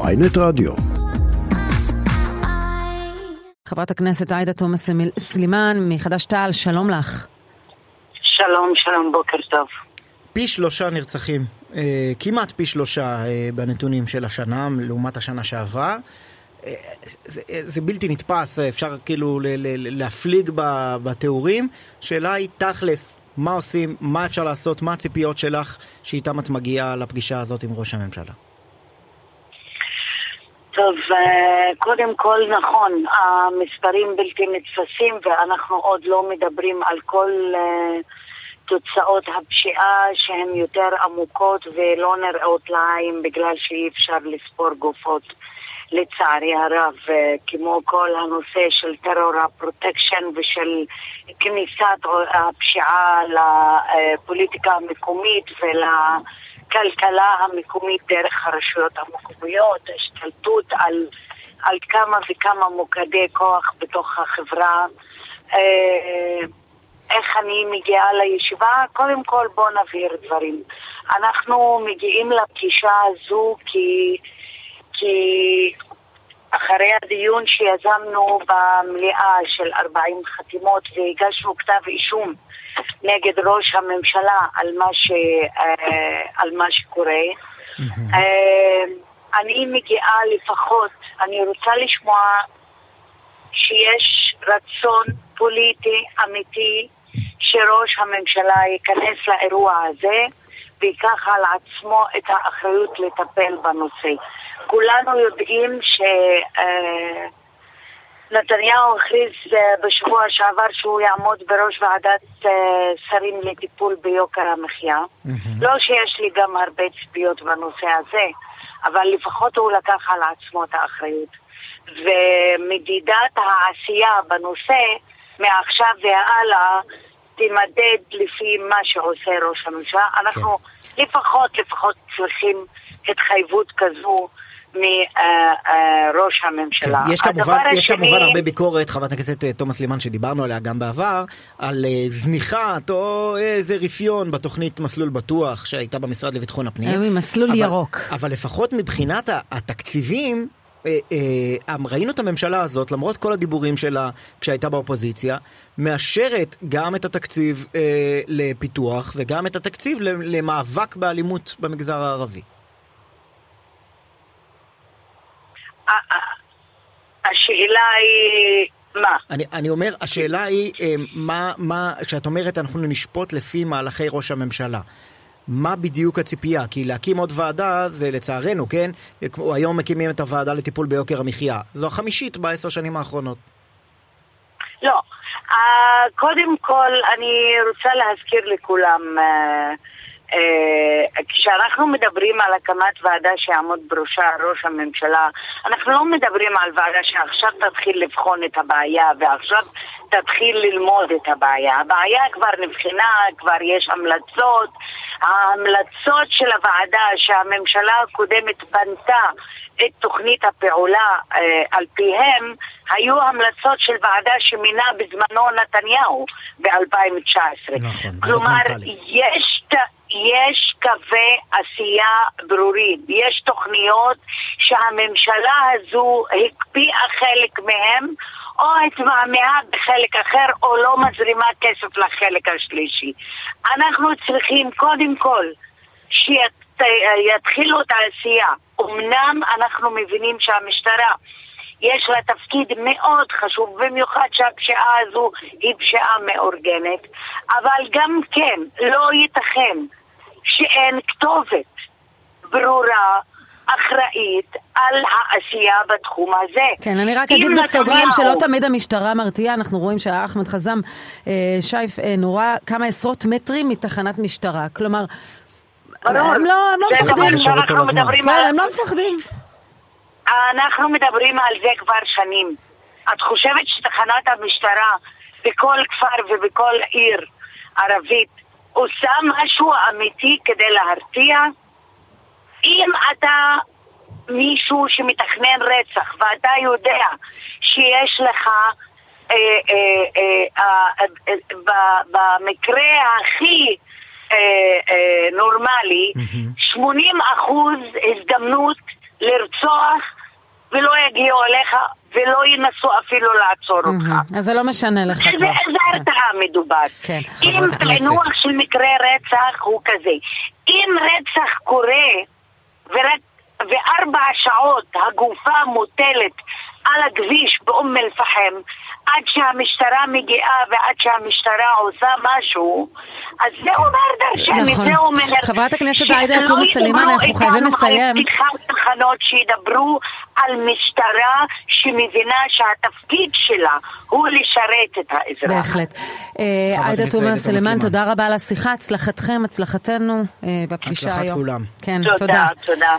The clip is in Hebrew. ynet רדיו. חברת הכנסת עאידה תומא-סלימאן מחד"ש-תע"ל, שלום לך. שלום, בוקר טוב. פי 3 נרצחים, כמעט פי 3 בנתונים של השנה לעומת השנה שעברה. זה בלתי נתפס, אפשר כאילו להפליג בתיאורים. שאלה היא תכלס, מה עושים, מה אפשר לעשות, מה הציפיות שלך שאיתם את מגיעה לפגישה הזאת עם ראש הממשלה? טוב, קודם כל נכון, המספרים בלתי נתפסים ואנחנו עוד לא מדברים על כל תוצאות הפשיעה שהן יותר עמוקות ולא נראות לעין בגלל שאי אפשר לספור גופות. לצערי הרב, כמו כל הנושא של טרור הפרוטקשן ושל כניסת הפשיעה לפוליטיקה המקומית ולכלכלה המקומית דרך הרשויות המקומיות, השתלטות על כמה וכמה מוקדי כוח בתוך החברה. איך אני מגיעה לישיבה? קודם כל בוא נבהיר דברים. אנחנו מגיעים לפגישה הזו כי אחרי הדיון שיזמנו במליאה של 40 חתימות והגשנו כתב אישום נגד ראש הממשלה על מה שקורה, אני מגיעה לפחות, אני רוצה לשמוע שיש רצון פוליטי אמיתי שראש הממשלה ייכנס לאירוע הזה ויקח על עצמו את האחריות לטפל בנושא. כולנו יודעים שנתניהו הכריז בשבוע שעבר שהוא יעמוד בראש ועדת שרים לטיפול ביוקר המחיה. לא שיש לי גם הרבה צפיות בנושא הזה, אבל לפחות הוא לקח על עצמו את האחריות. ומדידת העשייה בנושא מעכשיו והלאה תימדד לפי מה שעושה ראש הממשלה. אנחנו לפחות צריכים התחייבות כזו מראש הממשלה. יש כמובן הרבה ביקורת, חברת הכנסת תומא-סלימאן, שדיברנו עליה גם בעבר, על זניחת או איזה רפיון בתוכנית מסלול בטוח שהייתה במשרד לביטחון הפנים, מסלול ירוק. אבל לפחות מבחינת התקציבים ראינו את הממשלה הזאת, למרות כל הדיבורים שלה כשהייתה באופוזיציה, מאשרת גם את התקציב לפיתוח וגם את התקציב למאבק באלימות במגזר הערבי. השאלה היא מה? אני אומר, השאלה היא מה שאת אומרת, אנחנו נשפוט לפי מהלכי ראש הממשלה. מה בדיוק הציפייה? כי להקים עוד ועדה זה לצערנו, כן? היום מקימים את הוועדה לטיפול ביוקר המחיה. זו 5th ב10 השנים האחרונות. לא. קודם כל, אני רוצה להזכיר לכולם, כשאנחנו מדברים על הקמת ועדה שיעמוד בראשה ראש הממשלה, אנחנו לא מדברים על ועדה שעכשיו תתחיל לבחון את הבעיה ועכשיו תתחיל ללמוד את הבעיה. הבעיה כבר נבחנה, כבר יש המלצות. ההמלצות של הוועדה שהממשלה הקודמת בנתה את תוכנית הפעולה על פיהם היו המלצות של ועדה שמינה בזמנו נתניהו ב-2019. נכון, כלומר, יש קווי עשייה ברורים, יש תוכניות שהממשלה הזו הקפיאה חלק מהם או התמהמהה בחלק אחר או לא מזרימה כסף לחלק השלישי. אנחנו צריכים קודם כל שיתחילו את העשייה. אמנם אנחנו מבינים שהמשטרה יש לה תפקיד מאוד חשוב, במיוחד שהפשיעה הזו היא פשיעה מאורגנת, אבל גם כן לא ייתכן שאין כתובת ברורה אחראית על העשייה בתחום הזה. כן, אני רק אגיד בסוגריים שלא תמיד המשטרה מרתיעה. אנחנו רואים שהאחמד חזם שייף נורא כמה עשרות מטרים מתחנת משטרה, כלומר הם לא מפחדים. אנחנו מדברים על זה כבר שנים. את חושבת שתחנת המשטרה בכל כפר ובכל עיר ערבית עושה משהו אמיתי כדי להרתיע? אם אתה מישהו שמתכנן רצח ואתה יודע שיש לך במקרה הכי נורמלי 80% הזדמנות לרצוח ולא יגיעו אליך ולא ינסו אפילו לעצור אותך. אז זה לא משנה לך. זה הרתעה מדובר. אם פענוח של מקרה רצח הוא כזה. אם רצח קורה וארבע שעות הגופה מוטלת על הכביש באום אל-פחם, עד שהמשטרה מגיעה ועד שהמשטרה עושה משהו, אז זה אומר דרשני, זה אומר... חברת הכנסת עאידה תומא-סלימאן, אנחנו חייבים לסיים. תתחל תחנות שידברו על משטרה שמבינה שהתפקיד שלה הוא לשרת את האזרח. בהחלט. עאידה תומא-סלימאן, תודה רבה על השיחה. הצלחתכם, הצלחתנו בפגישה היום. הצלחת כולם. כן, תודה.